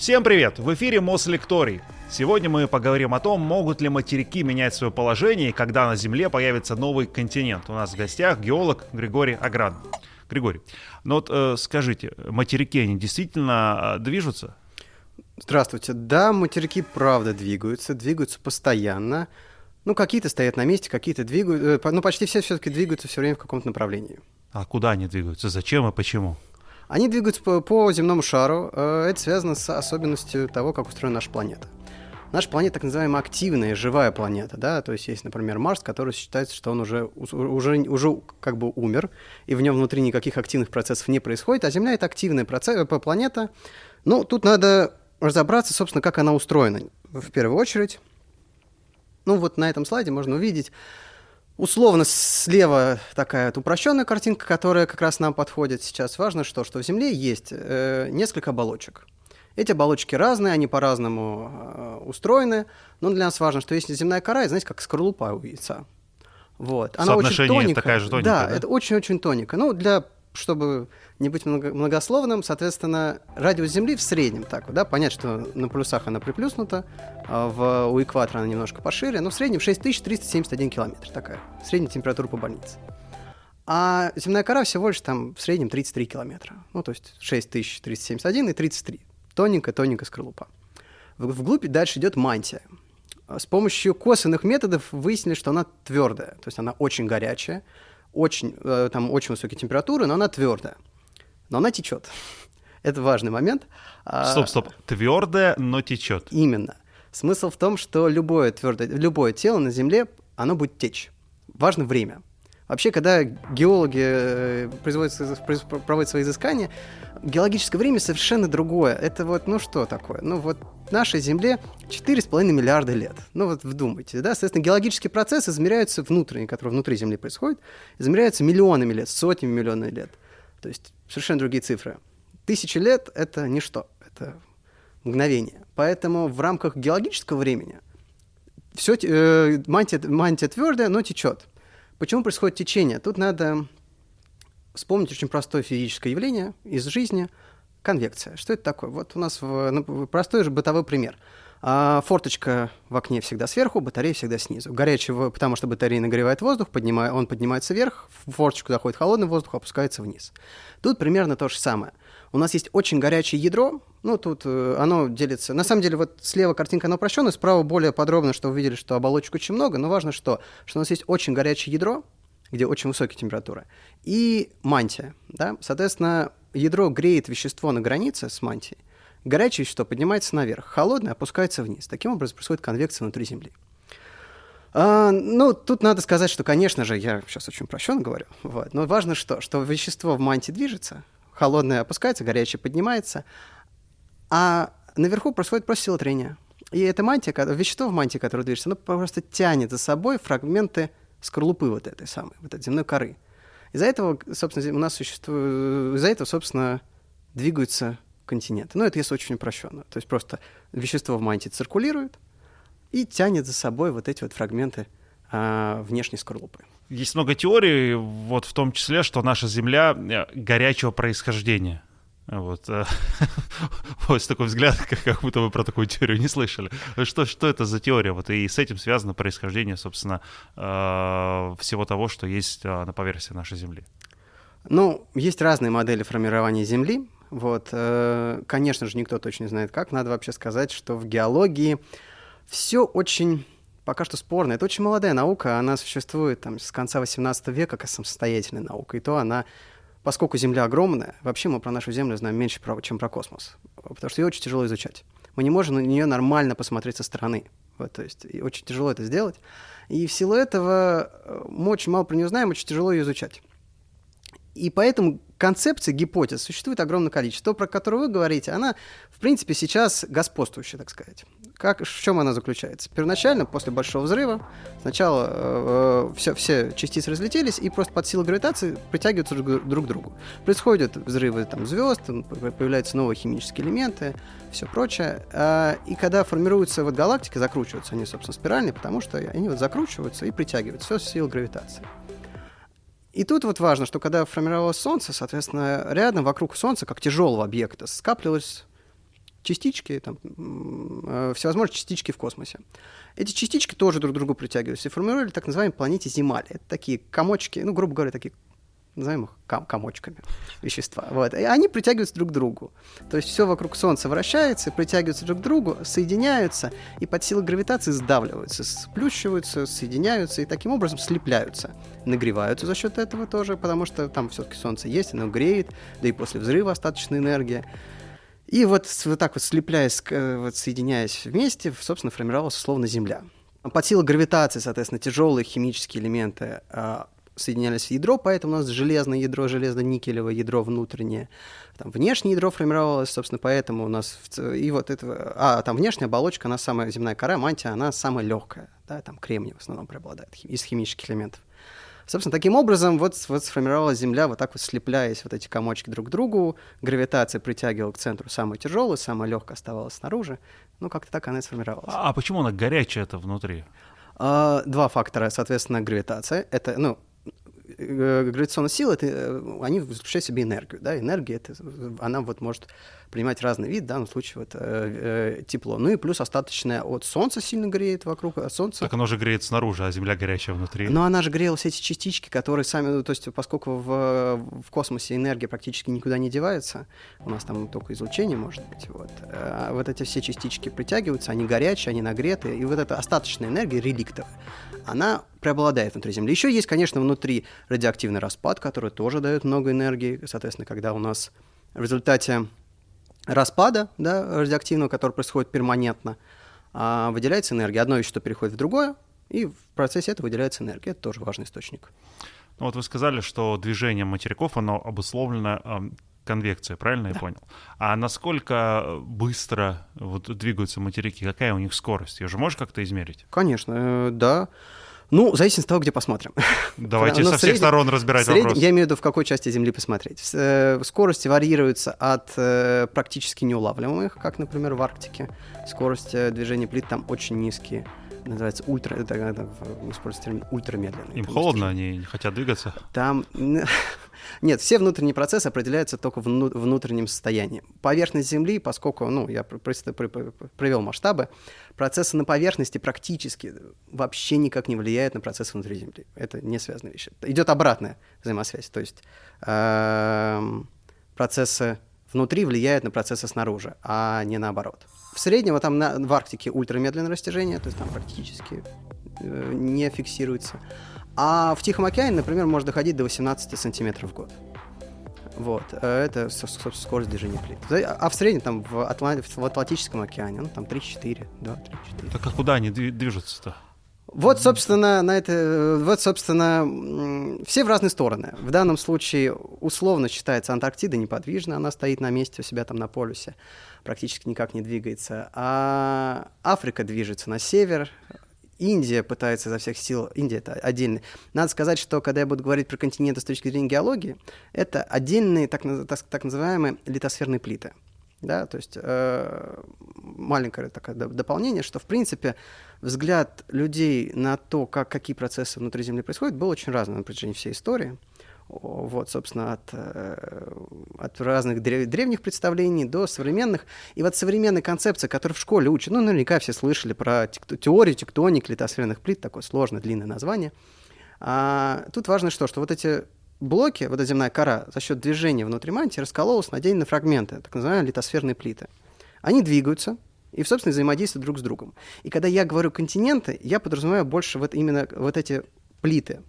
Всем привет! В эфире Мослекторий. Сегодня мы поговорим о том, могут ли материки менять свое положение и когда на Земле появится новый континент. У нас в гостях геолог Григорий Агранов. Григорий, ну вот скажите, материки, они действительно движутся? Здравствуйте. Да, материки правда двигаются постоянно. Ну, какие-то стоят на месте, какие-то двигаются, ну, почти все все-таки двигаются все время в каком-то направлении. А куда они двигаются, зачем и почему? Они двигаются по земному шару. Это связано с особенностью того, как устроена наша планета. Наша планета так называемая активная, живая планета. Да? То есть есть, например, Марс, который считается, что он уже как бы умер, и в нем внутри никаких активных процессов не происходит, а Земля — это активная планета. Ну, тут надо разобраться, собственно, как она устроена. В первую очередь, ну вот на этом слайде можно увидеть условно слева такая вот упрощенная картинка, которая как раз нам подходит сейчас. Важно, что в Земле есть несколько оболочек. Эти оболочки разные, они по-разному устроены. Но для нас важно, что если земная кора, это, знаете, как скорлупа у яйца. Вот. Она очень тоненькая. Такая же тоненькая, да, это очень-очень тоненькая. Ну, чтобы не быть многословным, соответственно, радиус Земли в среднем так вот, да, понятно, что на полюсах она приплюснута, у экватора она немножко пошире, но в среднем 6371 километр такая, средняя температура по больнице. А земная кора всего лишь там в среднем 33 километра, ну то есть 6371 и 33, тоненькая скорлупа. Вглубь дальше идет мантия. С помощью косвенных методов выяснили, что она твердая, то есть она очень горячая, очень высокие температуры, но она твердая. Но она течет. Это важный момент. Стоп. Твердая, но течет. Именно. Смысл в том, что любое тело на Земле, оно будет течь. Важно время. Вообще, когда геологи проводят свои изыскания, геологическое время совершенно другое. Это вот, ну что такое? Ну вот нашей Земле 4,5 миллиарда лет. Ну вот вдумайтесь, да? Соответственно, геологические процессы измеряются внутренние, которые внутри Земли происходят, измеряются миллионами лет, сотнями миллионов лет. То есть совершенно другие цифры. Тысячи лет — это ничто, это мгновение. Поэтому в рамках геологического времени все, мантия твердая, но течет. Почему происходит течение? Тут надо вспомнить очень простое физическое явление из жизни – конвекция. Что это такое? Вот у нас простой же бытовой пример. Форточка в окне всегда сверху, батарея всегда снизу. Горячего, потому что батарея нагревает воздух, он поднимается вверх, в форточку заходит холодный воздух, опускается вниз. Тут примерно то же самое. У нас есть очень горячее ядро, ну тут оно делится. На самом деле вот слева картинка она упрощенная, справа более подробно, что вы видели, что оболочек очень много, но важно, что у нас есть очень горячее ядро, где очень высокие температуры, и мантия. Да? Соответственно, ядро греет вещество на границе с мантией, горячее вещество поднимается наверх, холодное опускается вниз. Таким образом происходит конвекция внутри Земли. Ну, тут надо сказать, что, конечно же, я сейчас очень упрощенно говорю, вот, но важно, что вещество в мантии движется, холодное опускается, горячее поднимается, а наверху происходит просто сила трения. И это мантия, вещество в мантии, которое движется, оно просто тянет за собой фрагменты скорлупы вот этой самой, вот этой земной коры. Из-за этого, собственно, двигаются континенты. Ну, это если очень упрощенно. То есть просто вещество в мантии циркулирует и тянет за собой вот эти вот фрагменты внешней скорлупы. Есть много теорий, вот в том числе, что наша Земля горячего происхождения. Вот такой взгляд, как будто вы про такую теорию не слышали. Что это за теория? Вот и с этим связано происхождение, собственно, всего того, что есть на поверхности нашей Земли. Ну, есть разные модели формирования Земли. Вот, конечно же, никто точно не знает, как. Надо вообще сказать, что в геологии все очень пока что спорно. Это очень молодая наука, она существует там, с конца XVIII века как самостоятельная наука. И то она, поскольку Земля огромная, вообще мы про нашу Землю знаем меньше, чем про космос, потому что ее очень тяжело изучать. Мы не можем на нее нормально посмотреть со стороны. Вот, то есть очень тяжело это сделать. И в силу этого мы очень мало про нее знаем, очень тяжело ее изучать. И поэтому концепций, гипотез существует огромное количество. То, про которое вы говорите, она, в принципе, сейчас господствующая, так сказать. В чем она заключается? Первоначально, после Большого взрыва, сначала все частицы разлетелись и просто под силу гравитации притягиваются друг к другу. Происходят взрывы звезд, появляются новые химические элементы, все прочее. И когда формируются галактики, закручиваются они, собственно, спиральные, потому что они закручиваются и притягиваются, все с силой гравитации. И тут важно, что когда формировалось Солнце, соответственно, рядом, вокруг Солнца, как тяжелого объекта, скапливалось частички, там, всевозможные частички в космосе. Эти частички тоже друг к другу притягивались и формировали так называемые планеты Земали. Это такие комочки, ну, грубо говоря, такие, назовем их комочками, вещества. Вот. И они притягиваются друг к другу. То есть все вокруг Солнца вращается, притягиваются друг к другу, соединяются и под силой гравитации сдавливаются, сплющиваются, соединяются и таким образом слепляются. Нагреваются за счет этого тоже, потому что там все-таки Солнце есть, оно греет, да и после взрыва остаточная энергия. И вот так вот слепляясь, вот соединяясь вместе, собственно, формировалась условно Земля. Под силой гравитации, соответственно, тяжелые химические элементы соединялись в ядро, поэтому у нас железное ядро, железно-никелевое ядро внутреннее. Там внешнее ядро формировалось, собственно, поэтому у нас... И вот это... А там внешняя оболочка, она самая земная кора, мантия, она самая легкая. Да, там кремний в основном преобладает из химических элементов. Собственно, таким образом вот сформировалась Земля, вот так вот слепляясь вот эти комочки друг к другу, гравитация притягивала к центру самую тяжелую, самая легкая оставалась снаружи, ну как-то так она и сформировалась. А почему она горячая-то внутри? Два фактора, соответственно, гравитация, это, ну, гравитационные силы, они заключают в себе энергию, да, энергия, она вот может принимать разный вид, в данном случае вот, тепло. Ну и плюс остаточное от Солнца сильно греет вокруг Солнца. Так оно же греет снаружи, а Земля горячая внутри. Но она же грела все эти частички, которые сами... Ну, то есть поскольку в космосе энергия практически никуда не девается, у нас там только излучение может быть, вот. А вот эти все частички притягиваются, они горячие, они нагреты, и вот эта остаточная энергия реликтовая, она преобладает внутри Земли. Еще есть, конечно, внутри радиоактивный распад, который тоже дает много энергии, соответственно, когда у нас в результате распада, да, радиоактивного, который происходит перманентно, выделяется энергия. Одно вещество переходит в другое, и в процессе этого выделяется энергия. Это тоже важный источник. Ну вот вы сказали, что движение материков, оно обусловлено конвекцией, правильно я понял? А насколько быстро вот двигаются материки? Какая у них скорость? Ее же можешь как-то измерить? Конечно, да. Ну, зависит от того, где посмотрим. Давайте со всех сторон разбирать вопрос. Я имею в виду, в какой части Земли посмотреть. Скорости варьируются от практически неулавливаемых, как, например, в Арктике. Скорость движения плит там очень низкие. Называется ультра... Это используется термин ультрамедленный. Им холодно, они не хотят двигаться? Там... Нет, все внутренние процессы определяются только внутренним состоянием. Поверхность Земли, поскольку, ну, я привел масштабы, процессы на поверхности практически вообще никак не влияют на процессы внутри Земли. Это не связанные вещи. Идет обратная взаимосвязь. То есть процессы внутри влияют на процессы снаружи, а не наоборот. В среднем вот там в Арктике ультрамедленное растяжение, то есть там практически не фиксируется. А в Тихом океане, например, может доходить до 18 сантиметров в год. Вот. Это, собственно, скорость движения плит. А в среднем там в Атлантическом океане, ну, там 3-4, 2-3-4. Так а куда они движутся-то? Вот, собственно, все в разные стороны. В данном случае условно считается Антарктида неподвижна, она стоит на месте у себя там на полюсе, практически никак не двигается. А Африка движется на север, Индия пытается изо всех сил... Индия — это отдельный... Надо сказать, что когда я буду говорить про континенты с точки зрения геологии, это отдельные так называемые литосферные плиты. Да? То есть маленькое такое дополнение, что, в принципе, взгляд людей на то, какие процессы внутри Земли происходят, был очень разным на протяжении всей истории. Вот, собственно, от разных древних представлений до современных. И вот современные концепции, которые в школе учат, ну, наверняка все слышали про теорию тектоник литосферных плит, такое сложное, длинное название. А тут важно что вот эти блоки, вот эта земная кора за счет движения внутри мантии раскололась на отдельные фрагменты, так называемые литосферные плиты. Они двигаются и, собственно, взаимодействуют друг с другом. И когда я говорю континенты, я подразумеваю больше вот именно вот эти плиты.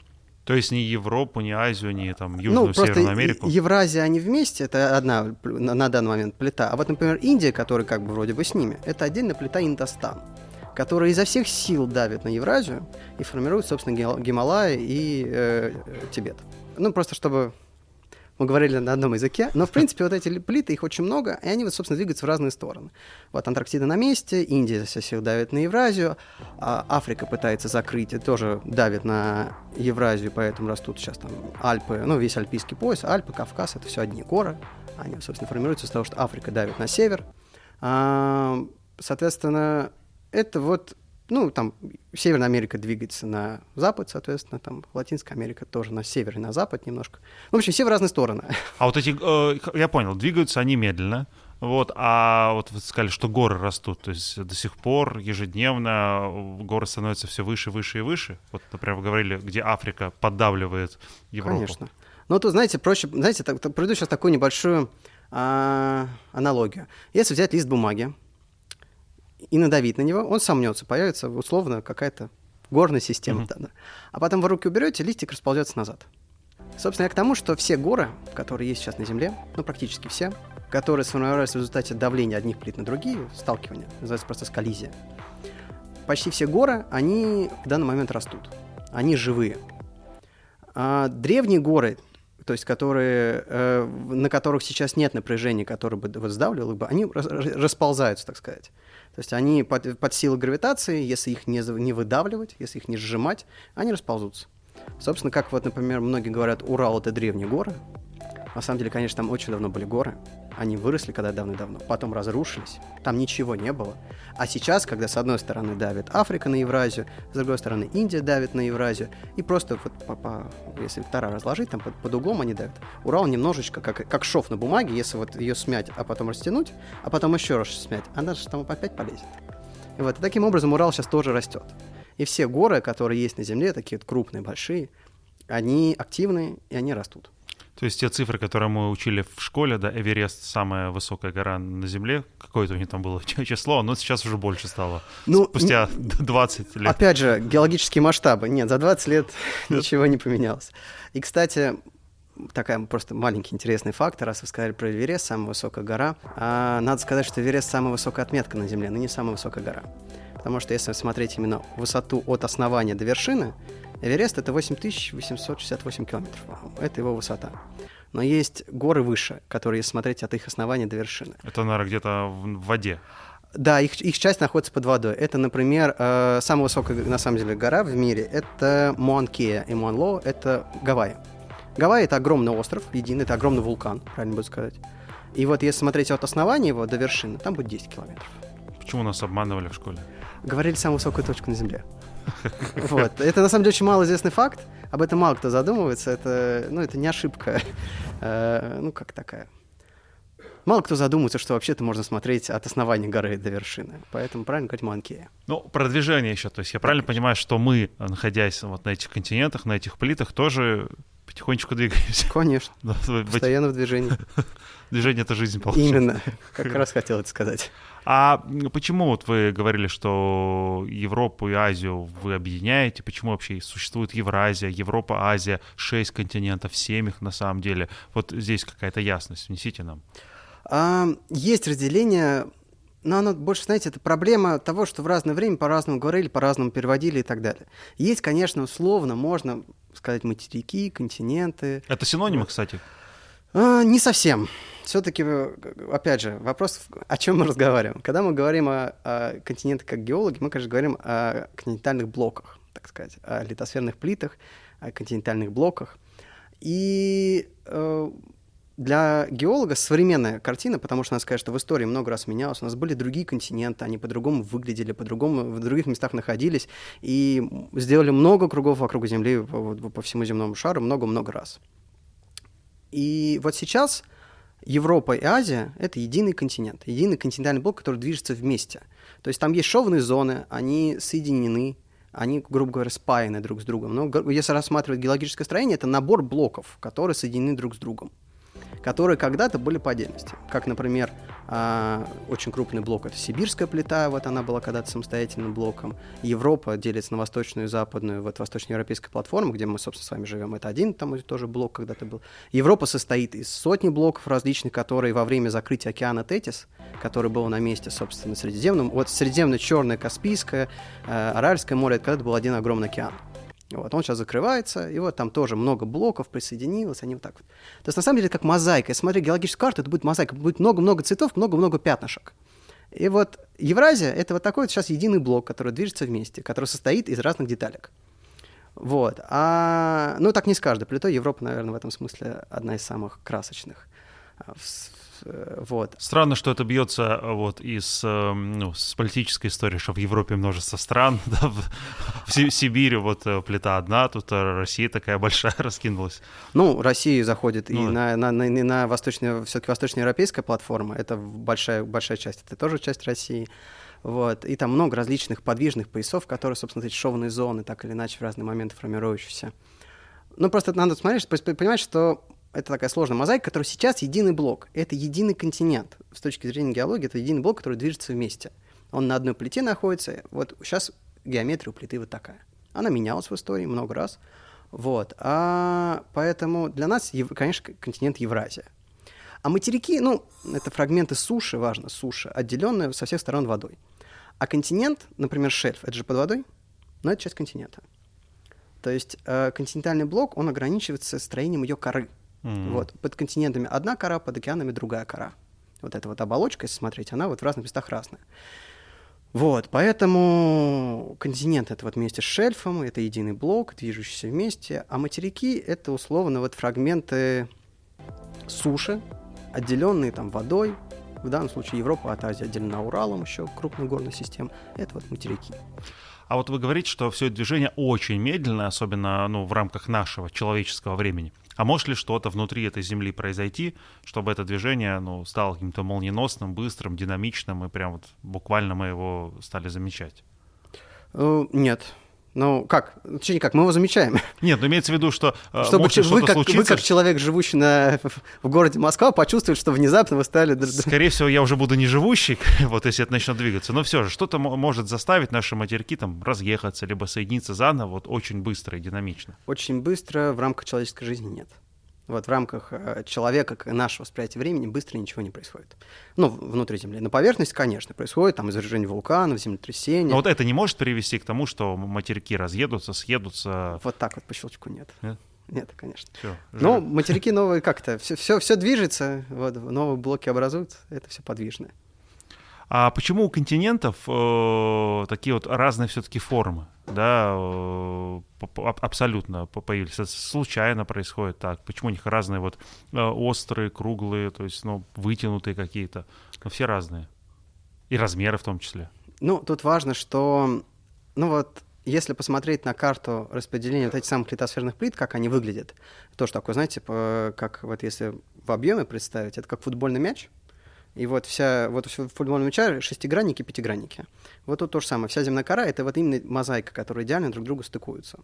То есть ни Европу, ни Азию, ни там, Южную, ну, Северную Америку? Евразия, они вместе, это одна на данный момент плита. А вот, например, Индия, которая как бы вроде бы с ними, это отдельная плита Индостан, которая изо всех сил давит на Евразию и формирует, собственно, Гималаи и Тибет. Ну, просто чтобы мы говорили на одном языке. Но, в принципе, вот эти плиты, их очень много, и они, вот, собственно, двигаются в разные стороны. Вот Антарктида на месте, Индия изо всех сил давит на Евразию, а Африка пытается закрыть, и тоже давит на Евразию, поэтому растут сейчас там Альпы, ну, весь Альпийский пояс, Альпы, Кавказ, это все одни горы. Они, собственно, формируются из того, что Африка давит на север. Соответственно, это вот... Ну, там Северная Америка двигается на запад, соответственно, там Латинская Америка тоже на север и на запад немножко. В общем, все в разные стороны. А вот эти, я понял, двигаются они медленно, Вот, а вот вы сказали, что горы растут, то есть до сих пор ежедневно горы становятся все выше, выше и выше. Вот, например, вы говорили, где Африка поддавливает Европу. Конечно. Ну, то, знаете, проще, знаете, проведу сейчас такую небольшую аналогию. Если взять лист бумаги и надавить на него, он сомнется, появится условно какая-то горная система. Mm-hmm. А потом вы руки уберете, листик расползется назад. Собственно, я к тому, что все горы, которые есть сейчас на Земле, ну, практически все, которые сформировались в результате давления одних плит на другие, сталкивания, называется процесс коллизия, почти все горы, они в данный момент растут. Они живые. А древние горы, то есть которые, на которых сейчас нет напряжения, которое бы сдавливало бы, они расползаются, так сказать. То есть они под силу гравитации, если их не выдавливать, если их не сжимать, они расползутся. Собственно, как вот, например, многие говорят, Урал — это древние горы. На самом деле, конечно, там очень давно были горы. Они выросли когда давно-давно, потом разрушились. Там ничего не было. А сейчас, когда с одной стороны давит Африка на Евразию, с другой стороны Индия давит на Евразию, и просто, вот если вектора разложить, там под углом они давят. Урал немножечко, как шов на бумаге, если вот ее смять, а потом растянуть, а потом еще раз смять, она же там опять полезет. И вот, и таким образом Урал сейчас тоже растет. И все горы, которые есть на Земле, такие вот крупные, большие, они активные, и они растут. То есть те цифры, которые мы учили в школе, да, Эверест — самая высокая гора на Земле, какое-то у них там было число, но сейчас уже больше стало, ну, спустя 20 лет. Опять же, геологические масштабы. Нет, за 20 лет ничего не поменялось. И, кстати, такой просто маленький интересный факт, раз вы сказали про Эверест, самая высокая гора, надо сказать, что Эверест — самая высокая отметка на Земле, но не самая высокая гора. Потому что если смотреть именно высоту от основания до вершины, Эверест — это 8868 километров. Это его высота. Но есть горы выше, которые, если смотреть от их основания до вершины. Это, наверное, где-то в воде. Да, их часть находится под водой. Это, например, самая высокая, на самом деле, гора в мире — это Мауна-Кеа и Мауна-Лоу, это Гавайи. Гавайи — это огромный остров, единый, это огромный вулкан, правильно будет сказать. И вот если смотреть от основания его до вершины, там будет 10 километров. Почему нас обманывали в школе? Говорили, самую высокую точку на Земле. Вот. Это, на самом деле, очень малоизвестный факт. Об этом мало кто задумывается. Это, ну, это не ошибка. Ну, как такая. Мало кто задумывается, что вообще-то можно смотреть от основания горы до вершины. Поэтому правильно говорить Мауна-Кеа. Ну, про движение еще. То есть я правильно понимаю, что мы, находясь вот на этих континентах, на этих плитах, тоже потихонечку двигаемся? Конечно. Постоянно в движении. Движение — это жизнь, получается. Именно. Как раз хотел это сказать. А почему вот вы говорили, что Европу и Азию вы объединяете? Почему вообще существует Евразия, Европа, Азия, 6 континентов, 7 их на самом деле? Вот здесь какая-то ясность внесите нам. Есть разделение, но оно больше, знаете, это проблема того, что в разное время по-разному говорили, по-разному переводили и так далее. Есть, конечно, условно, можно сказать, материки, континенты. Это синонимы, кстати? Не совсем. Все-таки, опять же, вопрос, о чем мы разговариваем. Когда мы говорим о континентах как геологи, мы, конечно, говорим о континентальных блоках, так сказать, о литосферных плитах, о континентальных блоках. И для геолога современная картина, потому что, надо сказать, что в истории много раз менялось, у нас были другие континенты, они по-другому выглядели, по-другому в других местах находились, и сделали много кругов вокруг Земли по всему земному шару, много-много раз. И вот сейчас Европа и Азия — это единый континент, единый континентальный блок, который движется вместе. То есть там есть шовные зоны, они соединены, они, грубо говоря, спаяны друг с другом. Но если рассматривать геологическое строение, это набор блоков, которые соединены друг с другом, которые когда-то были по отдельности. Как, например, очень крупный блок — это сибирская плита, вот она была когда-то самостоятельным блоком. Европа делится на восточную и западную, вот восточноевропейская платформа, где мы, собственно, с вами живем, это один там тоже блок когда-то был. Европа состоит из сотни блоков различных, которые во время закрытия океана Тетис, который был на месте, собственно, Средиземном, вот Средиземно-Черное, Каспийское, Аральское море, это когда-то был один огромный океан. Вот, он сейчас закрывается, и вот там тоже много блоков присоединилось, они вот так вот. То есть, на самом деле, это как мозаика. Если смотреть геологическую карту, это будет мозаика. Будет много-много цветов, много-много пятнышек. И вот Евразия — это вот такой вот сейчас единый блок, который движется вместе, который состоит из разных деталек. Вот. Ну, так не с каждой плитой. Европа, наверное, в этом смысле одна из самых красочных. Вот. Странно, что это бьется вот, с политической историей, что в Европе множество стран, да, в Сибири вот плита одна, тут Россия такая большая раскинулась. Ну, Россия заходит на восточную, все-таки восточноевропейская платформа, это большая часть, это тоже часть России. Вот. И там много различных подвижных поясов, которые, собственно, эти шовные зоны, так или иначе, в разные моменты формирующиеся. Ну, просто надо смотреть, понимать, что это такая сложная мозаика, которая сейчас единый блок. Это единый континент. С точки зрения геологии, это единый блок, который движется вместе. Он на одной плите находится. Вот сейчас геометрия у плиты вот такая. Она менялась в истории много раз. Вот. Поэтому для нас, конечно, континент Евразия. А материки, это фрагменты суши, важно, суши, отделенные со всех сторон водой. А континент, например, шельф, это же под водой, но это часть континента. То есть континентальный блок, он ограничивается строением ее коры. Mm-hmm. Вот, под континентами одна кора, под океанами другая кора. Вот эта вот оболочка, если смотреть, она вот в разных местах разная. Вот, поэтому континент — это вот вместе с шельфом, это единый блок, движущийся вместе, а материки — это условно вот фрагменты суши, отделенные там водой, в данном случае Европа от Азии отделена Уралом, еще крупной горной системой, это вот материки. А вот вы говорите, что все это движение очень медленное, особенно в рамках нашего человеческого времени. А может ли что-то внутри этой Земли произойти, чтобы это движение стало каким-то молниеносным, быстрым, динамичным, и прям вот буквально мы его стали замечать? Нет. Мы его замечаем. Нет, имеется в виду, что может ли что-то случиться. Вы, как человек, живущий в городе Москва, почувствуете, что внезапно вы стали... Скорее всего, я уже буду не живущий, вот если это начнет двигаться. Но все же, что-то может заставить наши материки там разъехаться, либо соединиться заново вот очень быстро и динамично. Очень быстро в рамках человеческой жизни нет. Вот в рамках человека, нашего восприятия времени, быстро ничего не происходит. Внутри Земли. На поверхности, конечно, происходит там извержение вулканов, землетрясения. Но вот это не может привести к тому, что материки разъедутся, съедутся? Вот так вот по щелчку нет. Нет, конечно. Всё, материки новые как-то. Все движется, вот, новые блоки образуются, это все подвижное. А почему у континентов такие вот разные все-таки формы, да, абсолютно появились? Это случайно происходит так? Почему у них разные вот острые, круглые, то есть, вытянутые какие-то? Все разные. И размеры в том числе. Тут важно, что, если посмотреть на карту распределения вот этих самых литосферных плит, как они выглядят, тоже такое, знаете, как вот если в объеме представить, это как футбольный мяч. И вот вся футбольная мяча — шестигранники, пятигранники. Вот тут то же самое. Вся земная кора — это вот именно мозаика, которая идеально друг к другу стыкуется.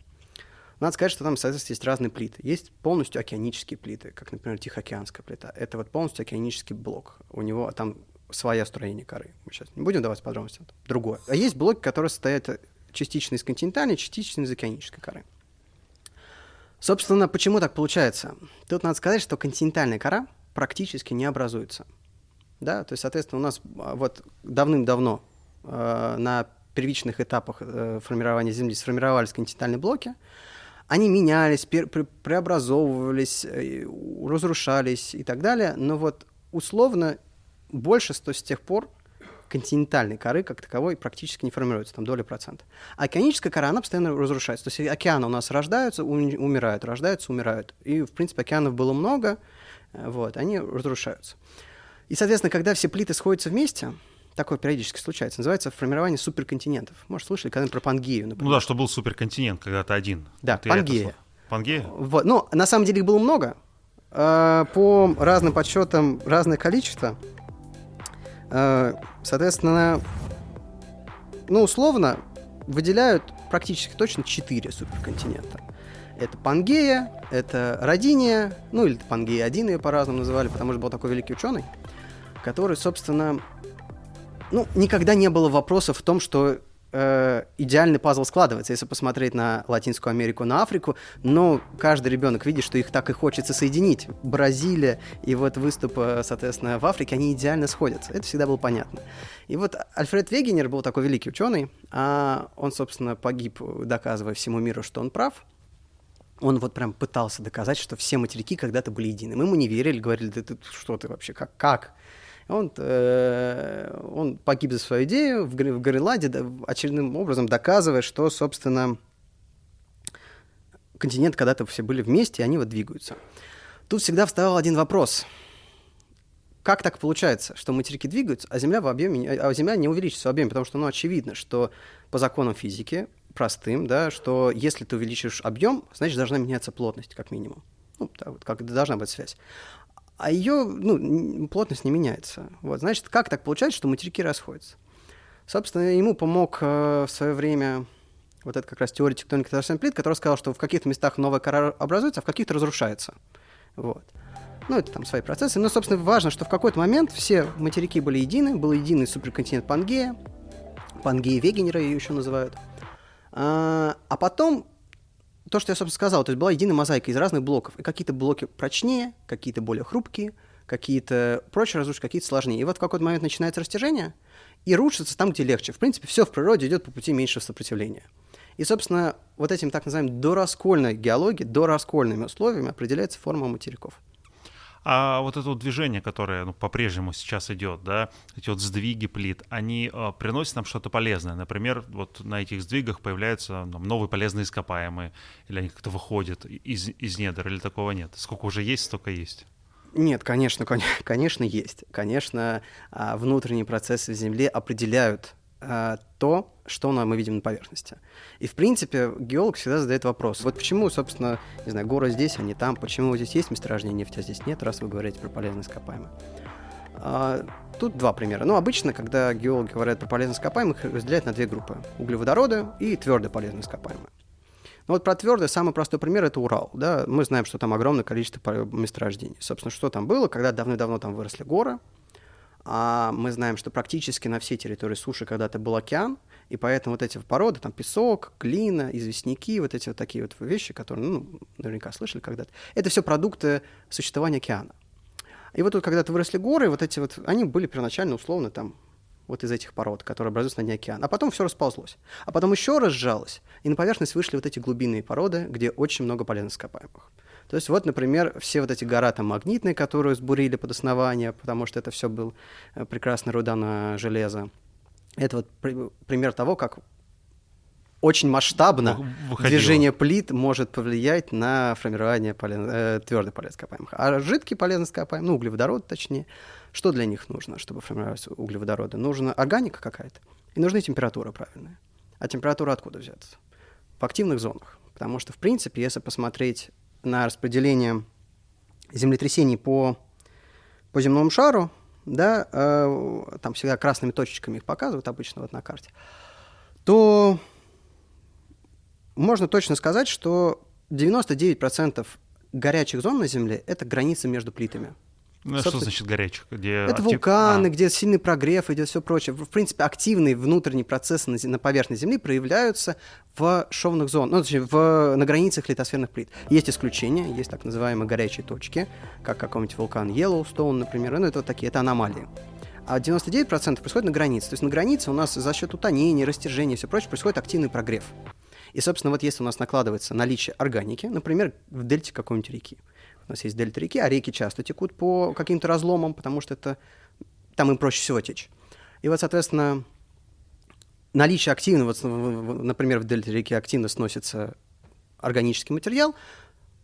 Надо сказать, что там, соответственно, есть разные плиты. Есть полностью океанические плиты, как, например, Тихоокеанская плита. Это вот полностью океанический блок. У него там своя строение коры. Мы сейчас не будем давать подробности. Другое. А есть блоки, которые состоят частично из континентальной, частично из океанической коры. Собственно, почему так получается? Тут надо сказать, что континентальная кора практически не образуется. Да, то есть, соответственно, у нас вот давным-давно на первичных этапах формирования Земли сформировались континентальные блоки. Они менялись, преобразовывались, разрушались и так далее. Но вот условно больше, что с тех пор континентальной коры как таковой практически не формируется, там доля процента. А океаническая кора, она постоянно разрушается. То есть океаны у нас рождаются, умирают, рождаются, умирают. И, в принципе, океанов было много, вот, они разрушаются. И, соответственно, когда все плиты сходятся вместе, такое периодически случается, называется формирование суперконтинентов. Может, слышали когда-нибудь про Пангею, например? Что был суперконтинент когда-то один. Да, Пангея. Пангея? Вот. На самом деле их было много. По разным подсчетам разное количество. Соответственно, условно выделяют практически точно 4 суперконтинента. Это Пангея, это Родиния, или Пангея-1 ее по-разному называли, потому что был такой великий ученый, который, собственно, никогда не было вопросов в том, что идеальный пазл складывается, если посмотреть на Латинскую Америку, на Африку, но каждый ребенок видит, что их так и хочется соединить. Бразилия и вот выступ, соответственно, в Африке, они идеально сходятся. Это всегда было понятно. И вот Альфред Вегенер был такой великий ученый, а он, собственно, погиб, доказывая всему миру, что он прав. Он вот прям пытался доказать, что все материки когда-то были едины. Мы ему не верили, говорили, да ты что ты вообще, как? Он погиб за свою идею в Гренландии, очередным образом доказывая, что, собственно, континенты когда-то все были вместе, и они вот двигаются. Тут всегда вставал один вопрос. Как так получается, что материки двигаются, а Земля не увеличится в объеме? Потому что, ну, очевидно, что по законам физики, простым, да, что если ты увеличишь объем, значит, должна меняться плотность, как минимум. Ну, да, вот, как должна быть связь. А ее, ну, плотность не меняется. Вот, значит, как так получается, что материки расходятся? Собственно, ему помог в свое время вот это как раз теория тектоник торсионных плит, которая сказала, что в каких-то местах новая кора образуется, а в каких-то разрушается. Вот. Ну, это там свои процессы. Но, собственно, важно, что в какой-то момент все материки были едины. Был единый суперконтинент Пангея. Пангея Вегенера ее еще называют. А потом, то, что я, собственно, сказал, то есть была единая мозаика из разных блоков. И какие-то блоки прочнее, какие-то более хрупкие, какие-то проще разрушить, какие-то сложнее. И вот в какой-то момент начинается растяжение, и рушится там, где легче. В принципе, все в природе идет по пути меньшего сопротивления. И, собственно, вот этим так называемым дораскольной геологией, дораскольными условиями определяется форма материков. А вот это вот движение, которое, ну, по-прежнему сейчас идет, да, эти вот сдвиги плит, они приносят нам что-то полезное. Например, вот на этих сдвигах появляются новые полезные ископаемые, или они как-то выходят из недр, или такого нет? Сколько уже есть, столько есть. Нет, конечно, есть. Конечно, внутренние процессы в Земле определяют то, что мы видим на поверхности. И, в принципе, геолог всегда задает вопрос. Вот почему, собственно, не знаю, горы здесь, а не там, почему здесь есть месторождение нефти, а здесь нет, раз вы говорите про полезные ископаемые. Тут два примера. Ну, обычно, когда геологи говорят про полезные ископаемые, их разделяют на две группы. Углеводороды и твердые полезные ископаемые. Ну вот про твердые самый простой пример – это Урал. Да? Мы знаем, что там огромное количество месторождений. Собственно, что там было, когда давным-давно там выросли горы. А мы знаем, что практически на всей территории суши когда-то был океан, и поэтому вот эти породы, там песок, глина, известняки, вот эти вот такие вот вещи, которые, ну, наверняка слышали когда-то, это все продукты существования океана. И вот тут когда-то выросли горы, вот эти вот, они были первоначально условно там вот из этих пород, которые образуются на дне океана. А потом все расползлось. А потом еще разжалось, и на поверхность вышли вот эти глубинные породы, где очень много полезных ископаемых. То есть вот, например, все вот эти гора там магнитные, которые сбурили под основание, потому что это все был прекрасный руда железо. Это вот пример того, как очень масштабно движение плит может повлиять на формирование твердых полезных ископаемых. А жидкие полезные ископаемые, ну, углеводороды точнее, что для них нужно, чтобы формировать углеводороды? Нужна органика какая-то, и нужна температура правильная. А температура откуда взяться? В активных зонах. Потому что, в принципе, если посмотреть на распределение землетрясений по земному шару, да, там всегда красными точечками их показывают обычно вот на карте, то можно точно сказать, что 99% горячих зон на Земле – это границы между плитами. Ну, что значит горячих? Где это вулканы, где сильный прогрев, идет все прочее. В принципе, активные внутренние процессы на поверхности Земли проявляются в шовных зонах, ну, точнее, на границах литосферных плит. Есть исключения, есть так называемые горячие точки, как какой-нибудь вулкан Йеллоустоун, например, ну, это вот такие, это аномалии. А 99% происходит на границе. То есть на границе у нас за счет утонения, растяжения и все прочее происходит активный прогрев. И, собственно, вот если у нас накладывается наличие органики, например, в дельте какой-нибудь реки, у нас есть дельта реки, а реки часто текут по каким-то разломам, потому что это, там им проще всего течь. И вот, соответственно, наличие активного, вот, например, в дельте реки активно сносится органический материал,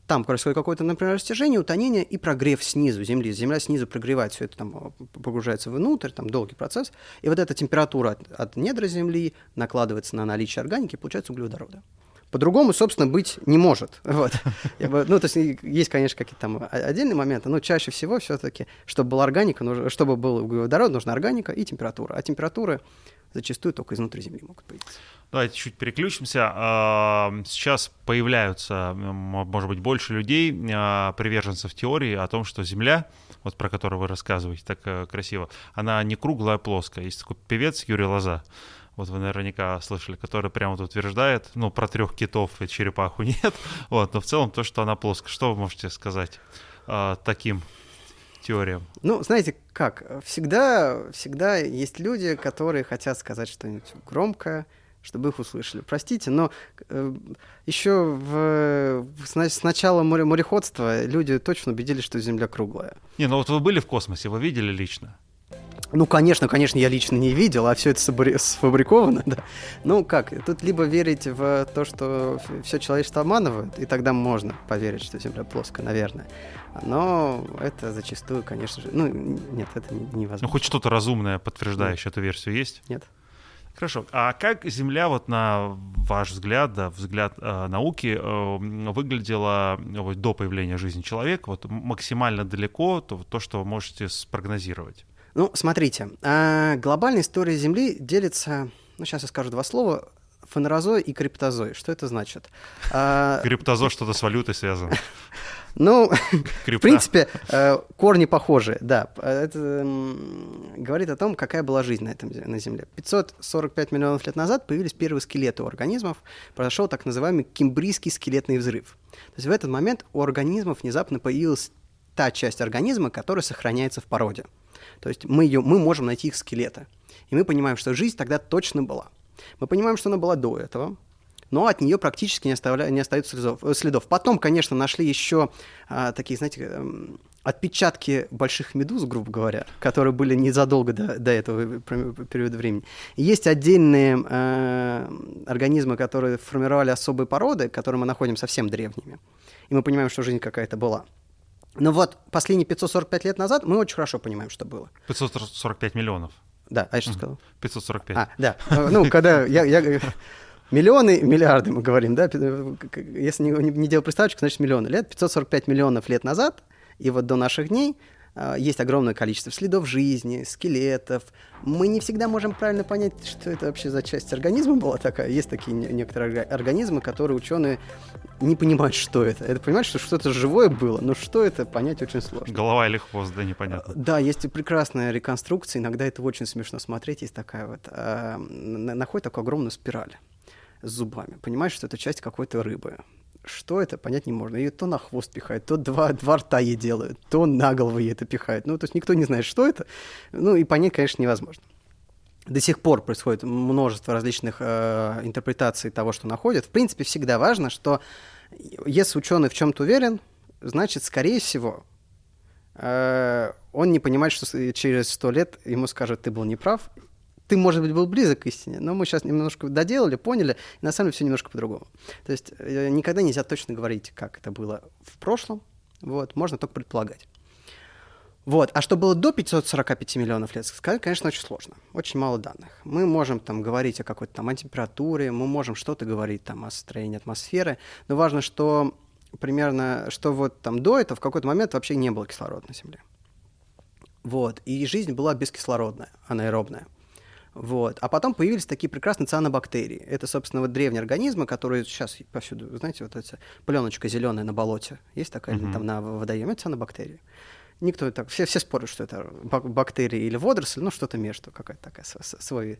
там происходит какое-то, например, растяжение, утонение и прогрев снизу земли. Земля снизу прогревает, все это там погружается внутрь, там долгий процесс. И вот эта температура от недра земли накладывается на наличие органики, получается углеводороды. По-другому, собственно, быть не может. Вот. Ну, то есть есть, конечно, какие-то там отдельные моменты, но чаще всего все-таки, чтобы была органика, чтобы был углеводород, нужна органика и температура. А температура зачастую только изнутри Земли могут появиться. Давайте чуть переключимся. Сейчас появляются, может быть, больше людей, приверженцев теории о том, что Земля, вот про которую вы рассказываете так красиво, она не круглая, а плоская. Есть такой певец Юрий Лоза. Вот вы наверняка слышали, который прямо тут утверждает, ну, про трех китов и черепаху нет, вот, но в целом то, что она плоская. Что вы можете сказать таким теориям? Ну, знаете, как, всегда есть люди, которые хотят сказать что-нибудь громко, чтобы их услышали. Простите, но еще с начала мореходства люди точно убедились, что Земля круглая. Не, ну вот вы были в космосе, вы видели лично? Ну, конечно, я лично не видел, а все это сфабриковано, да. Ну, как, тут либо верить в то, что все человечество обманывает, и тогда можно поверить, что Земля плоская, наверное. Но это зачастую, конечно же... Ну, нет, это невозможно. Ну, хоть что-то разумное, подтверждающее эту версию есть? Нет. Хорошо. А как Земля, вот на ваш взгляд, да, взгляд науки, выглядела вот, до появления жизни человека, вот максимально далеко, то, что вы можете спрогнозировать? Ну, смотрите, глобальная история Земли делится, ну, сейчас я скажу два слова, фанерозой и криптозой. Что это значит? Криптозой что-то с валютой связано. Ну, в принципе, корни похожи, да. Это говорит о том, какая была жизнь на Земле. 545 миллионов лет назад появились первые скелеты у организмов. Произошел так называемый кембрийский скелетный взрыв. То есть в этот момент у организмов внезапно появилась та часть организма, которая сохраняется в породе. То есть мы можем найти их скелеты. И мы понимаем, что жизнь тогда точно была. Мы понимаем, что она была до этого, но от нее практически не остаются следов. Потом, конечно, нашли еще такие, знаете, отпечатки больших медуз, грубо говоря, которые были незадолго до этого периода времени. Есть отдельные организмы, которые формировали особые породы, которые мы находим совсем древними. И мы понимаем, что жизнь какая-то была. Но вот последние 545 лет назад мы очень хорошо понимаем, что было. 545 миллионов. Да, а я что сказал? 545. А, да. Ну, когда я... Миллионы, миллиарды мы говорим, да? Если не делал приставочку, значит миллионы лет. 545 миллионов лет назад, и вот до наших дней есть огромное количество следов жизни, скелетов. Мы не всегда можем правильно понять, что это вообще за часть организма была такая. Есть такие некоторые организмы, которые ученые не понимают, что это. Это понимают, что что-то живое было, но что это, понять очень сложно. Голова или хвост, да, непонятно. Да, есть прекрасная реконструкция, иногда это очень смешно смотреть. Есть такая вот, находит такую огромную спираль с зубами. Понимаешь, что это часть какой-то рыбы. Что это, понять не можно. Ее то на хвост пихают, то два рта ей делают, то на голову ей это пихают. Ну, то есть никто не знает, что это. Ну, и понять, конечно, невозможно. До сих пор происходит множество различных интерпретаций того, что находят. В принципе, всегда важно, что если ученый в чем-то уверен, значит, скорее всего, он не понимает, что через 100 лет ему скажут, ты был неправ, ты, может быть, был близок к истине, но мы сейчас немножко доделали, поняли, и на самом деле все немножко по-другому. То есть никогда нельзя точно говорить, как это было в прошлом, вот, можно только предполагать. Вот. А что было до 545 миллионов лет, сказать, конечно, очень сложно, очень мало данных. Мы можем там говорить о какой-то там температуре, мы можем что-то говорить там о строении атмосферы, но важно, что примерно, что вот там до этого в какой-то момент вообще не было кислорода на Земле. Вот. И жизнь была бескислородная, анаэробная. Вот. А потом появились такие прекрасные цианобактерии. Это, собственно, вот древние организмы, которые сейчас повсюду, знаете, вот эта пленочка зеленая на болоте, есть такая там на водоеме, это цианобактерии. Никто так, все спорят, что это бактерии или водоросль, ну что-то между, какая-то такая свой вид.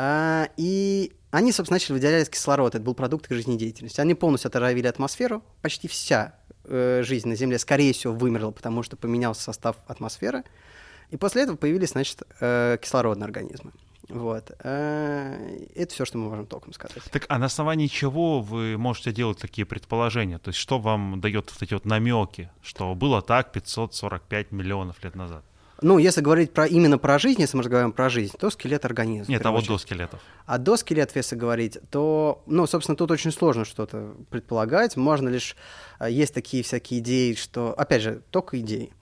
И они, собственно, начали выделять кислород, это был продукт их жизнедеятельности. Они полностью отравили атмосферу, почти вся жизнь на Земле, скорее всего, вымерла, потому что поменялся состав атмосферы. И после этого появились, значит, кислородные организмы. Вот. Это все, что мы можем толком сказать. Так, а на основании чего вы можете делать такие предположения? То есть что вам дает вот эти вот намеки, что было так 545 миллионов лет назад? Ну, если говорить именно про жизнь, если мы же говорим про жизнь, то скелет организма. Нет, а вот до скелетов. А до скелетов, если говорить, то, ну, собственно, тут очень сложно что-то предполагать. Можно лишь... Есть такие всякие идеи, что... Опять же, только идеи.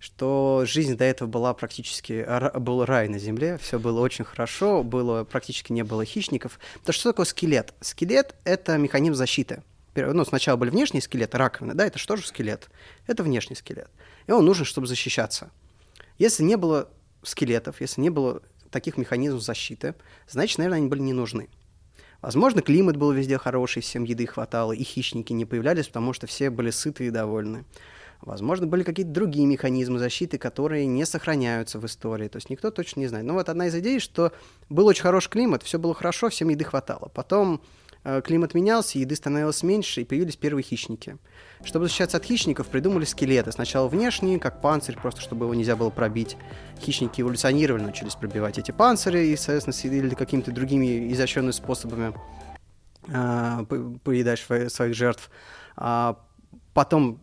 Что жизнь до этого была практически... Был рай на Земле, все было очень хорошо, практически не было хищников. Потому что такое скелет? Скелет — это механизм защиты. Ну, сначала были внешние скелеты, раковины, да, это же тоже скелет. Это внешний скелет. И он нужен, чтобы защищаться. Если не было скелетов, если не было таких механизмов защиты, значит, наверное, они были не нужны. Возможно, климат был везде хороший, всем еды хватало, и хищники не появлялись, потому что все были сыты и довольны. Возможно, были какие-то другие механизмы защиты, которые не сохраняются в истории. То есть никто точно не знает. Но вот одна из идей, что был очень хороший климат, все было хорошо, всем еды хватало. Потом климат менялся, еды становилось меньше, и появились первые хищники. Чтобы защищаться от хищников, придумали скелеты. Сначала внешние, как панцирь, просто чтобы его нельзя было пробить. Хищники эволюционировали, научились пробивать эти панцири, и, соответственно, съедали какими-то другими изощренными способами поедать своих жертв. Потом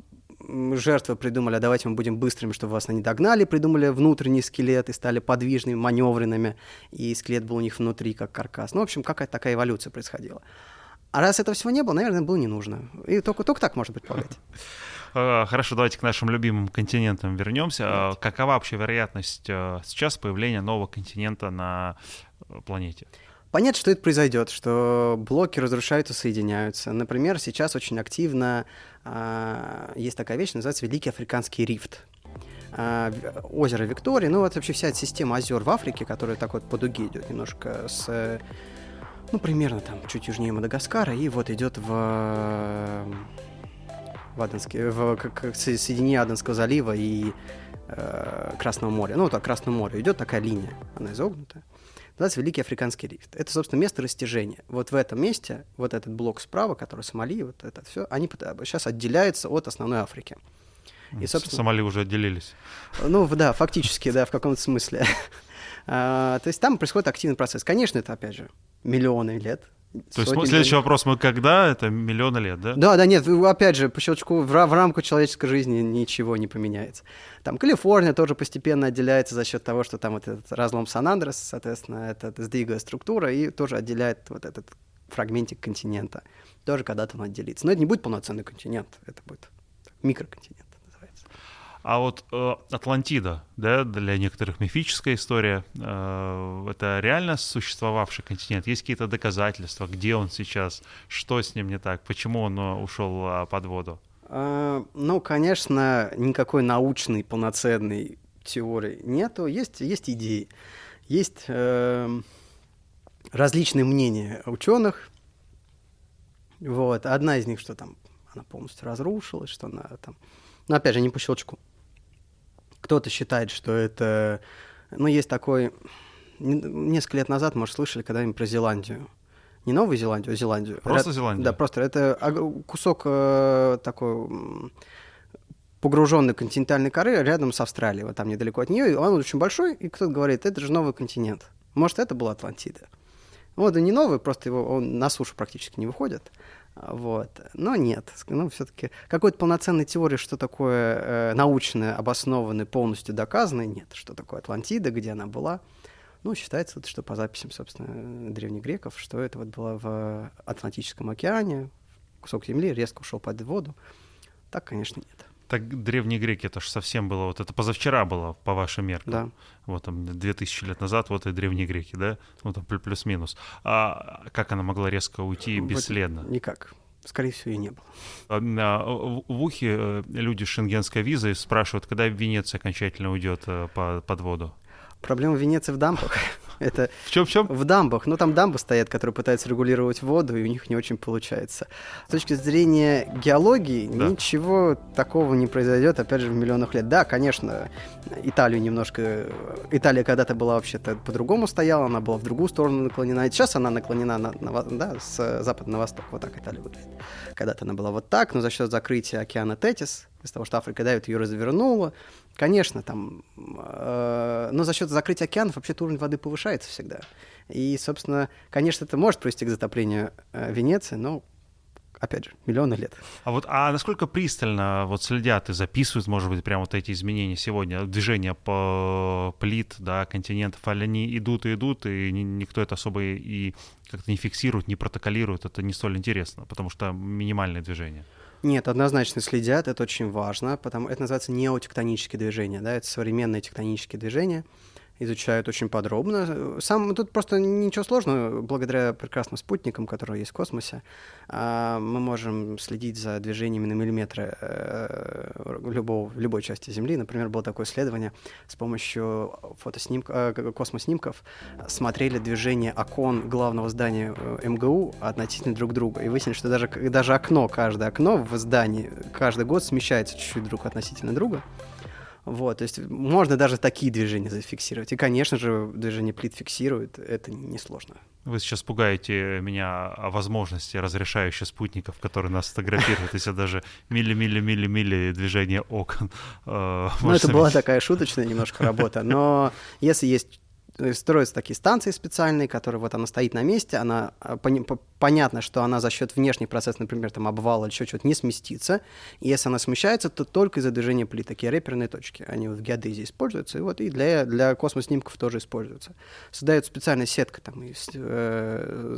жертвы придумали, а давайте мы будем быстрыми, чтобы вас не догнали, придумали внутренний скелет и стали подвижными, маневренными, и скелет был у них внутри, как каркас. Ну, в общем, какая-то такая эволюция происходила. А раз этого всего не было, наверное, было не нужно. И только так можно предполагать. Хорошо, давайте к нашим любимым континентам вернемся. Какова вообще вероятность сейчас появления нового континента на планете? Понятно, что это произойдет, что блоки разрушаются, соединяются. Например, сейчас очень активно есть такая вещь, называется Великий Африканский рифт. Озеро Виктория, ну вот вообще вся эта система озер в Африке, которая так вот по дуге идет немножко с, ну примерно там чуть южнее Мадагаскара, и вот идет в соединение Аденского залива и Красного моря. Ну вот к Красному морю идет такая линия, она изогнутая. Называется Великий Африканский рифт. Это, собственно, место растяжения. Вот в этом месте, вот этот блок справа, который Сомали, вот это все, они сейчас отделяются от основной Африки. И, собственно, Сомали уже отделились. Ну да, фактически, да, в каком-то смысле. То есть там происходит активный процесс. Конечно, это, опять же, миллионы лет. То есть следующий вопрос, мы когда? Это миллионы лет, да? Да, да, нет, опять же, по щелчку в рамку человеческой жизни ничего не поменяется. Там Калифорния тоже постепенно отделяется за счет того, что там вот этот разлом Сан-Андрес, соответственно, это сдвиговая структура, и тоже отделяет вот этот фрагментик континента. Тоже когда-то он отделится. Но это не будет полноценный континент, это будет микроконтинент называется. А вот Атлантида, да, для некоторых мифическая история, это реально существовавший континент? Есть какие-то доказательства, где он сейчас, что с ним не так, почему он ушел под воду? Ну, конечно, никакой научной полноценной теории нету. Есть идеи, есть различные мнения ученых. Вот. Одна из них, что там она полностью разрушилась, что она там... Но, опять же, не по щелчку. Кто-то считает, что это... Ну, есть такой... Несколько лет назад, может, слышали когда-нибудь про Зеландию. Не Новую Зеландию, а Зеландию. Просто Зеландия? Да, просто. Это кусок такой погруженной континентальной коры рядом с Австралией. Вот там недалеко от нее. Он очень большой, и кто-то говорит, это же новый континент. Может, это была Атлантида. Вот, да не новый, просто он на сушу практически не выходит. Вот. Но нет, ну, все-таки какой-то полноценной теории, что такое научно обоснованное, полностью доказанное, нет. Что такое Атлантида, где она была. Ну, считается, что по записям, собственно, древних греков, что это вот было в Атлантическом океане, кусок земли резко ушел под воду. Так, конечно, нет. Так древние греки, это же совсем было, вот это позавчера было, по вашим меркам. Да. Вот там 2000 лет назад, вот и древние греки, да? Ну там плюс-минус. А как она могла резко уйти бесследно? Вот никак. Скорее всего, и не было. В ухе люди с шенгенской визой спрашивают, когда Венеция окончательно уйдет под воду? Проблема Венеции в дамбах. Это в чем? В дамбах. Ну, там дамбы стоят, которые пытаются регулировать воду, и у них не очень получается. С точки зрения геологии, да, ничего такого не произойдет, опять же, в миллионах лет. Да, конечно, Италию немножко... Италия когда-то была вообще-то по-другому стояла, она была в другую сторону наклонена. И сейчас она наклонена да, с запада на восток. Вот так Италия выглядит. Когда-то она была вот так, но за счет закрытия океана Тетис, из-за того, что Африка давит, ее развернула. Конечно, там... но за счет закрытия океанов вообще уровень воды повышается всегда. И, собственно, конечно, это может привести к затоплению Венеции, но, опять же, миллионы лет. А насколько пристально следят и записывают, может быть, прямо вот эти изменения сегодня, движения по плит, да, континентов, они идут, и никто это особо и как-то не фиксирует, не протоколирует, это не столь интересно, потому что минимальное движение. Нет, однозначно следят, это очень важно, потому это называется неотектонические движения, да, это современные тектонические движения, изучают очень подробно. Тут просто ничего сложного, благодаря прекрасным спутникам, которые есть в космосе, мы можем следить за движениями на миллиметры любой части Земли. Например, было такое исследование, с помощью космоснимков смотрели движение окон главного здания МГУ относительно друг друга. И выяснили, что даже каждое окно в здании каждый год смещается чуть-чуть друг относительно друга. Вот, то есть можно даже такие движения зафиксировать. И, конечно же, движение плит фиксируют, это несложно. Вы сейчас пугаете меня о возможности разрешающих спутников, которые нас фотографируют, если даже мили-мили-мили-мили движение окон. Ну, это была такая шуточная немножко работа, но если есть строятся такие станции специальные, которые вот она стоит на месте, она понятно, что она за счет внешних процессов, например, там обвала или еще чего-то, не сместится. И если она смещается, то только из-за движения плит. Такие реперные точки, они вот в геодезии используются, и вот и для космоснимков тоже используются. Создается специальная сетка там из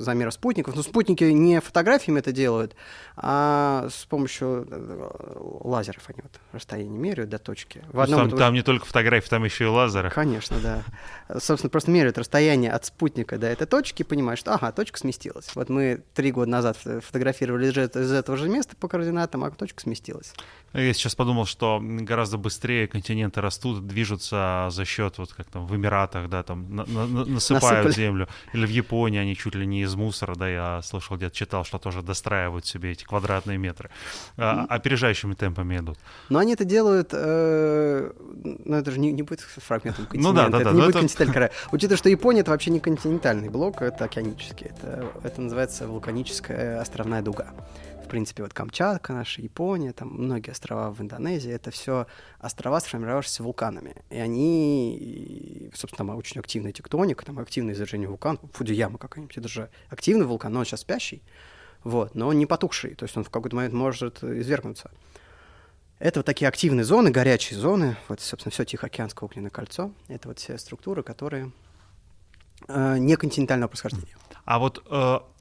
замеров спутников. Но спутники не фотографиями это делают, а с помощью лазеров они вот расстояние меряют до точки. Там не только фотографии, там еще и лазеры. Конечно, да. Собственно, просто меряют расстояние от спутника до этой точки и понимают, что ага, точка сместилась. Вот мы 3 года назад фотографировали из этого же места по координатам, а точка сместилась. Я сейчас подумал, что гораздо быстрее континенты растут, движутся за счет, вот как там в Эмиратах, да, там насыпают землю. Или в Японии они чуть ли не из мусора, да, я слышал, где-то читал, что тоже достраивают себе эти квадратные метры. Опережающими темпами идут. Но они это делают, это же не будет фрагментом континента, это не будет континентальный край. Учитывая, что Япония — это вообще не континентальный блок, это океанический. Это называется вулканическая островная дуга. В принципе, вот Камчатка наша, Япония, там многие острова в Индонезии, это все острова, сформировавшиеся вулканами. И они, собственно, там очень активная тектоника, там активное извержение вулкана, Фудзияма какая-нибудь, это же активный вулкан, но он сейчас спящий, вот, но он не потухший, то есть он в какой-то момент может извергнуться. Это вот такие активные зоны, горячие зоны, вот, собственно, все Тихоокеанское огненное кольцо, это вот все структуры, которые не континентального происхождения. А вот...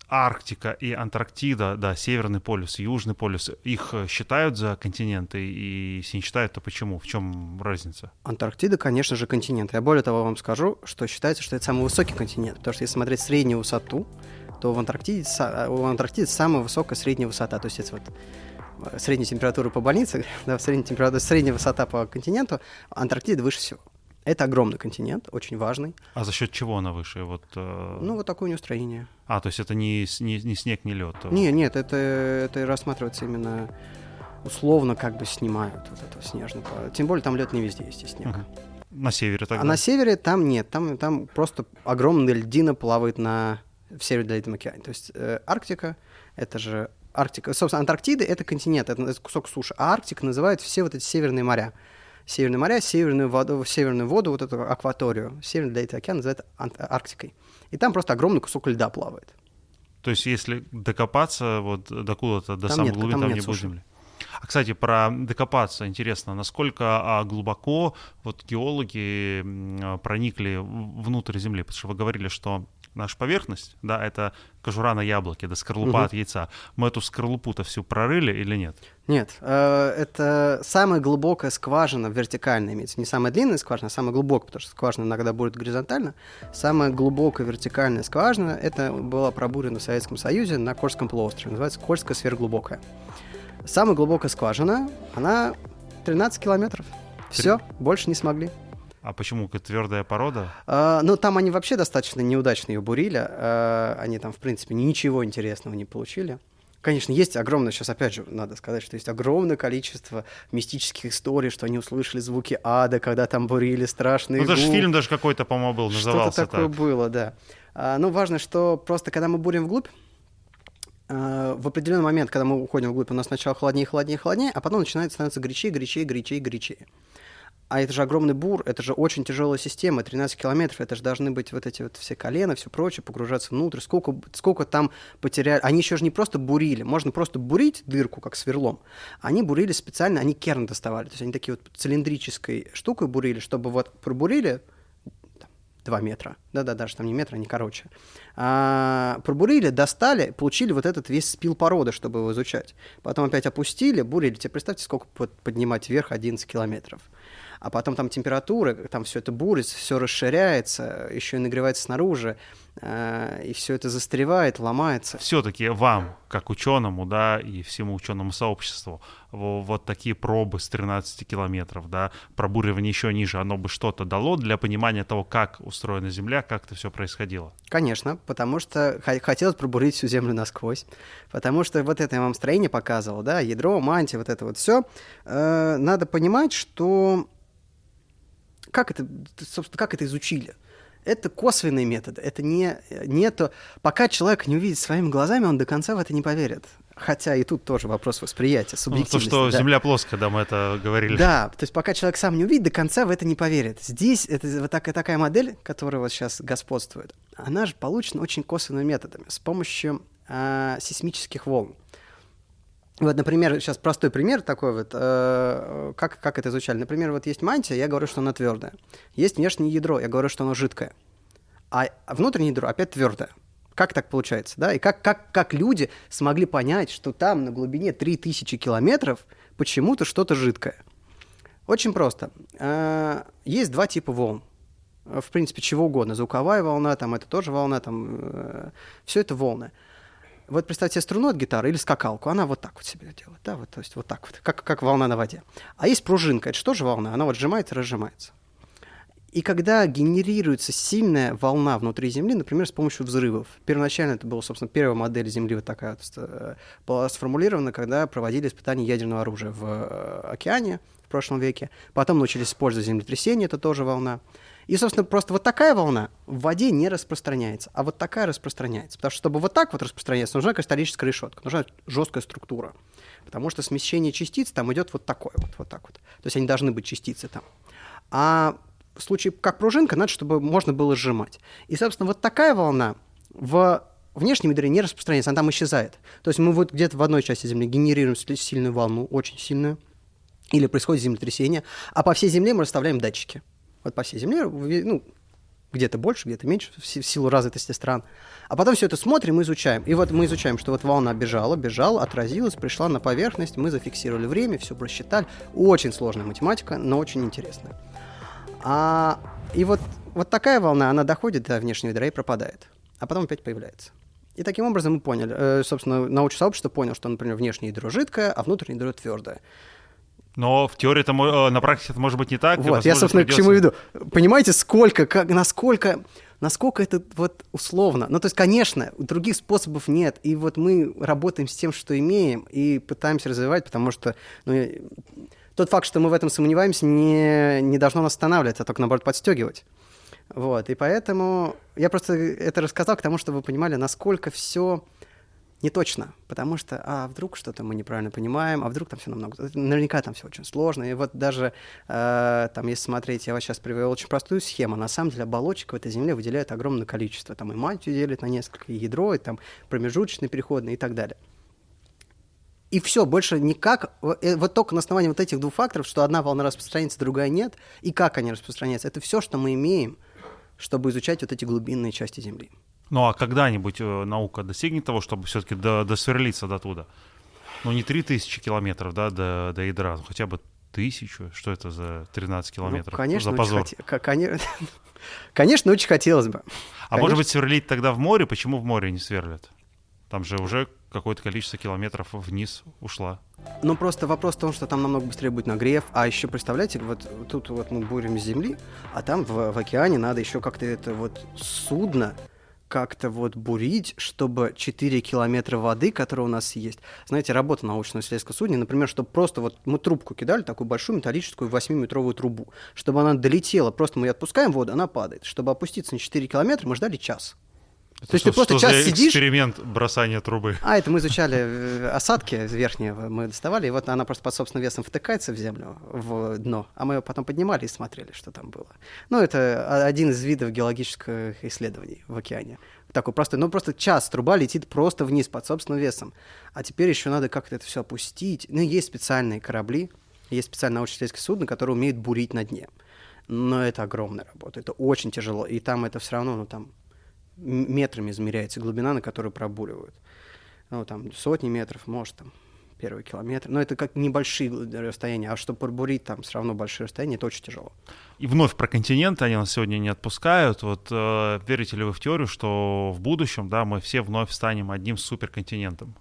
Арктика и Антарктида, да, Северный полюс, Южный полюс, их считают за континенты, и если не считают, то почему? В чем разница? Антарктида, конечно же, континент. Я более того вам скажу, что считается, что это самый высокий континент, потому что если смотреть среднюю высоту, то у Антарктиды самая высокая средняя высота, то есть это вот средняя температура по больнице, да, средняя высота по континенту, Антарктида выше всего. Это огромный континент, очень важный. А за счет чего она выше? Вот такое неустроение. То есть это не снег, не лед? Нет, это рассматривается именно условно, как бы снимают вот этого снежного. Тем более там лед не везде есть, и снег. Угу. На севере тогда? А на севере там нет, там просто огромная льдина плавает в Северном океане. То есть Арктика, это же Арктика. Собственно, Антарктида — это континент, это кусок суши. А Арктика называют все вот эти северные моря. Северные моря, северную воду, вот эту акваторию, Северный океан называют Арктикой. И там просто огромный кусок льда плавает. То есть если докопаться докуда-то, до самой глубины, там не будет земли. А, кстати, про докопаться интересно, насколько глубоко геологи проникли внутрь земли? Потому что вы говорили, что наша поверхность, да, это кожура на яблоке, да, скорлупа от яйца. Мы эту скорлупу-то всю прорыли или нет? Нет, это самая глубокая скважина, вертикальная имеется. Не самая длинная скважина, а самая глубокая, потому что скважина иногда будет горизонтально. Самая глубокая вертикальная скважина, это была пробурена в Советском Союзе на Кольском полуострове. Называется Кольская сверхглубокая. Самая глубокая скважина, она 13 километров. Все, больше не смогли. А почему твердая порода? Там они вообще достаточно неудачно ее бурили. Они там, в принципе, ничего интересного не получили. Конечно, есть огромное, сейчас опять же надо сказать, что есть огромное количество мистических историй, что они услышали звуки ада, когда там бурили страшные губы. Даже фильм даже какой-то, по-моему, был, назывался что-то такое так. Было, да. Важно, что просто когда мы бурим вглубь, в определенный момент, когда мы уходим вглубь, у нас сначала холоднее, а потом начинает становиться горячее. А это же огромный бур, это же очень тяжелая система, 13 километров, это же должны быть вот эти вот все колена, все прочее, погружаться внутрь, сколько там потеряли. Они еще же не просто бурили, можно просто бурить дырку, как сверлом. Они бурили специально, они керн доставали, то есть они такие вот цилиндрической штукой бурили, чтобы пробурили 2 метра, да-да, даже там не метр, они короче. Пробурили, достали, получили вот этот весь спил породы, чтобы его изучать. Потом опять опустили, бурили. Теперь представьте, сколько поднимать вверх 11 километров. А потом там температура, там все это бурится, все расширяется, еще и нагревается снаружи, и все это застревает, ломается. Все-таки вам, как ученому, да, и всему ученому сообществу, вот такие пробы с 13 километров, да, пробуривание еще ниже, оно бы что-то дало для понимания того, как устроена Земля, как это все происходило? Конечно, потому что хотелось пробурить всю Землю насквозь, потому что вот это я вам строение показывал, да, ядро, мантия, вот это вот все. Надо понимать, что как это изучили. Это косвенные методы. Это пока человек не увидит своими глазами, он до конца в это не поверит. Хотя и тут тоже вопрос восприятия, субъективности. Ну, то, что да. Земля плоская, да, мы это говорили. Да, то есть пока человек сам не увидит, до конца в это не поверит. Здесь это вот такая модель, которая вот сейчас господствует, она же получена очень косвенными методами, с помощью сейсмических волн. Вот, например, сейчас простой пример такой вот, как это изучали. Например, вот есть мантия, я говорю, что она твердая. Есть внешнее ядро, я говорю, что оно жидкое. А внутреннее ядро опять твердое. Как так получается, да? И как люди смогли понять, что там на глубине 3000 километров почему-то что-то жидкое? Очень просто. Есть два типа волн. В принципе, чего угодно. Звуковая волна, там, это тоже волна, там, все это волны. Вот представьте себе струну от гитары или скакалку. Она вот так вот себе делает, да, вот, то есть вот так вот, как волна на воде. А есть пружинка, это что же волна? Она вот сжимается и разжимается. И когда генерируется сильная волна внутри Земли, например, с помощью взрывов. Первоначально это была, собственно, первая модель Земли, вот такая вот, была сформулирована, когда проводили испытания ядерного оружия в океане в прошлом веке. Потом научились использовать землетрясение, это тоже волна. И, собственно, просто вот такая волна в воде не распространяется, а вот такая распространяется. Потому что, чтобы вот так вот распространяться, нужна кристаллическая решетка, нужна жесткая структура. Потому что смещение частиц там идет вот такое, вот так вот. То есть они должны быть частицы там. А в случае как пружинка, надо, чтобы можно было сжимать. И, собственно, вот такая волна в внешнем ядре не распространяется, она там исчезает. То есть мы вот где-то в одной части Земли генерируем сильную волну, очень сильную, или происходит землетрясение, а по всей Земле мы расставляем датчики. Вот по всей Земле, ну, где-то больше, где-то меньше, в силу развитости стран. А потом все это смотрим и изучаем. И вот мы изучаем, что вот волна бежала, отразилась, пришла на поверхность, мы зафиксировали время, все просчитали. Очень сложная математика, но очень интересная. И вот такая волна, она доходит до внешнего ядра и пропадает, а потом опять появляется. И таким образом мы поняли, собственно, научное сообщество поняло, что, например, внешнее ядро жидкое, а внутреннее ядро твердое. Но в теории, на практике это может быть не так. Вот, я, собственно, к чему веду. Понимаете, насколько это вот условно? Ну, то есть, конечно, других способов нет. И вот мы работаем с тем, что имеем, и пытаемся развивать, потому что тот факт, что мы в этом сомневаемся, не должно нас останавливать, а только, наоборот, подстегивать. Вот, и поэтому я просто это рассказал к тому, чтобы вы понимали, насколько все не точно, потому что, вдруг что-то мы неправильно понимаем, а вдруг там все намного... Наверняка там все очень сложно, и вот даже, там, если смотреть, я вас сейчас привел очень простую схему, на самом деле оболочек в этой земле выделяют огромное количество, там и мантию делят на несколько, и ядро, и там промежуточные, переходные и так далее. И все, больше никак, вот только на основании вот этих двух факторов, что одна волна распространяется, другая нет, и как они распространяются, это все, что мы имеем, чтобы изучать вот эти глубинные части Земли. Ну, а когда-нибудь наука достигнет того, чтобы все-таки досверлиться до туда? Ну, не 3000 километров, да, до ядра, ну, хотя бы 1000. Что это за 13 километров? Ну, конечно, за позор. Конечно, очень хотелось бы. А может быть, сверлить тогда в море? Почему в море не сверлят? Там же уже какое-то количество километров вниз ушла. Ну, просто вопрос в том, что там намного быстрее будет нагрев. А еще, представляете, вот тут вот мы бурим с земли, а там в океане надо еще как-то это вот судно... как-то вот бурить, чтобы 4 километра воды, которые у нас есть. Знаете, работа научно-исследовательского судна, например, чтобы просто вот мы трубку кидали, такую большую металлическую 8-метровую трубу, чтобы она долетела, просто мы отпускаем воду, она падает. Чтобы опуститься на 4 километра, мы ждали час. То есть ты просто час сидишь... эксперимент бросания трубы? Это мы изучали осадки верхние, мы доставали, и вот она просто под собственным весом втыкается в землю, в дно, а мы ее потом поднимали и смотрели, что там было. Ну, это один из видов геологических исследований в океане. Такой простой, просто час труба летит просто вниз под собственным весом. А теперь еще надо как-то это все опустить. Ну, есть специальные корабли, есть специальные научно-исследовательские судна, которые умеют бурить на дне. Но это огромная работа, это очень тяжело, и там это все равно, там... метрами измеряется глубина, на которую пробуривают. Ну, там, сотни метров, может, там, первый километр. Но это как небольшие расстояния. А чтобы пробурить, там, все равно большие расстояния, это очень тяжело. И вновь про континенты, они нас сегодня не отпускают. Вот верите ли вы в теорию, что в будущем, да, мы все вновь станем одним суперконтинентом?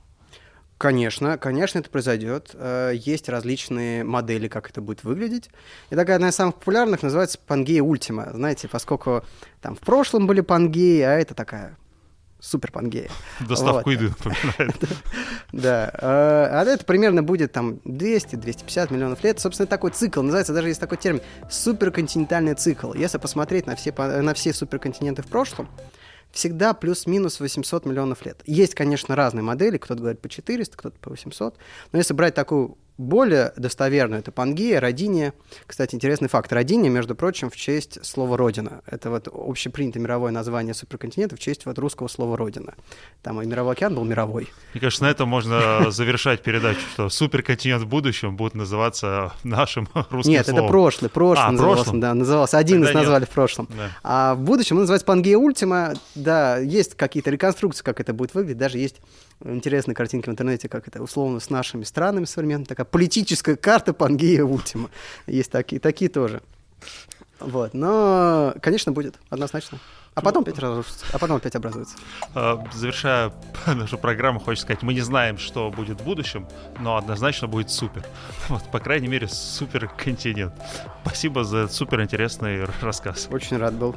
Конечно, это произойдет. Есть различные модели, как это будет выглядеть. И такая одна из самых популярных называется Пангея Ультима. Знаете, поскольку там в прошлом были Пангеи, а это такая супер Пангея. Доставку еды напоминает. Да. А это примерно будет там 200-250 миллионов лет. Собственно, такой цикл называется, даже есть такой термин, суперконтинентальный цикл. Если посмотреть на все суперконтиненты в прошлом, всегда плюс-минус 800 миллионов лет. Есть, конечно, разные модели, кто-то говорит по 400, кто-то по 800, но если брать такую более достоверную, это Пангея, Родиния. Кстати, интересный факт. Родиния, между прочим, в честь слова «родина». Это вот общепринятое мировое название суперконтинента в честь вот русского слова «родина». Там и мировой океан был мировой. Мне кажется, на этом можно завершать передачу, что суперконтинент в будущем будет называться нашим русским словом. Нет, это прошлый. Прошлый назывался. Да, назывался. Один из назвали в прошлом. А в будущем он называется Пангея Ультима. Да, есть какие-то реконструкции, как это будет выглядеть. Даже есть интересные картинки в интернете, как это условно с нашими странами современными. Такая политическая карта Пангея Ультима. Есть такие тоже. Вот. Но, конечно, будет однозначно. А потом опять разрушится, а потом опять образуется. Завершая нашу программу, хочется сказать, мы не знаем, что будет в будущем, но однозначно будет супер. Вот, по крайней мере, суперконтинент. Спасибо за суперинтересный рассказ. Очень рад был.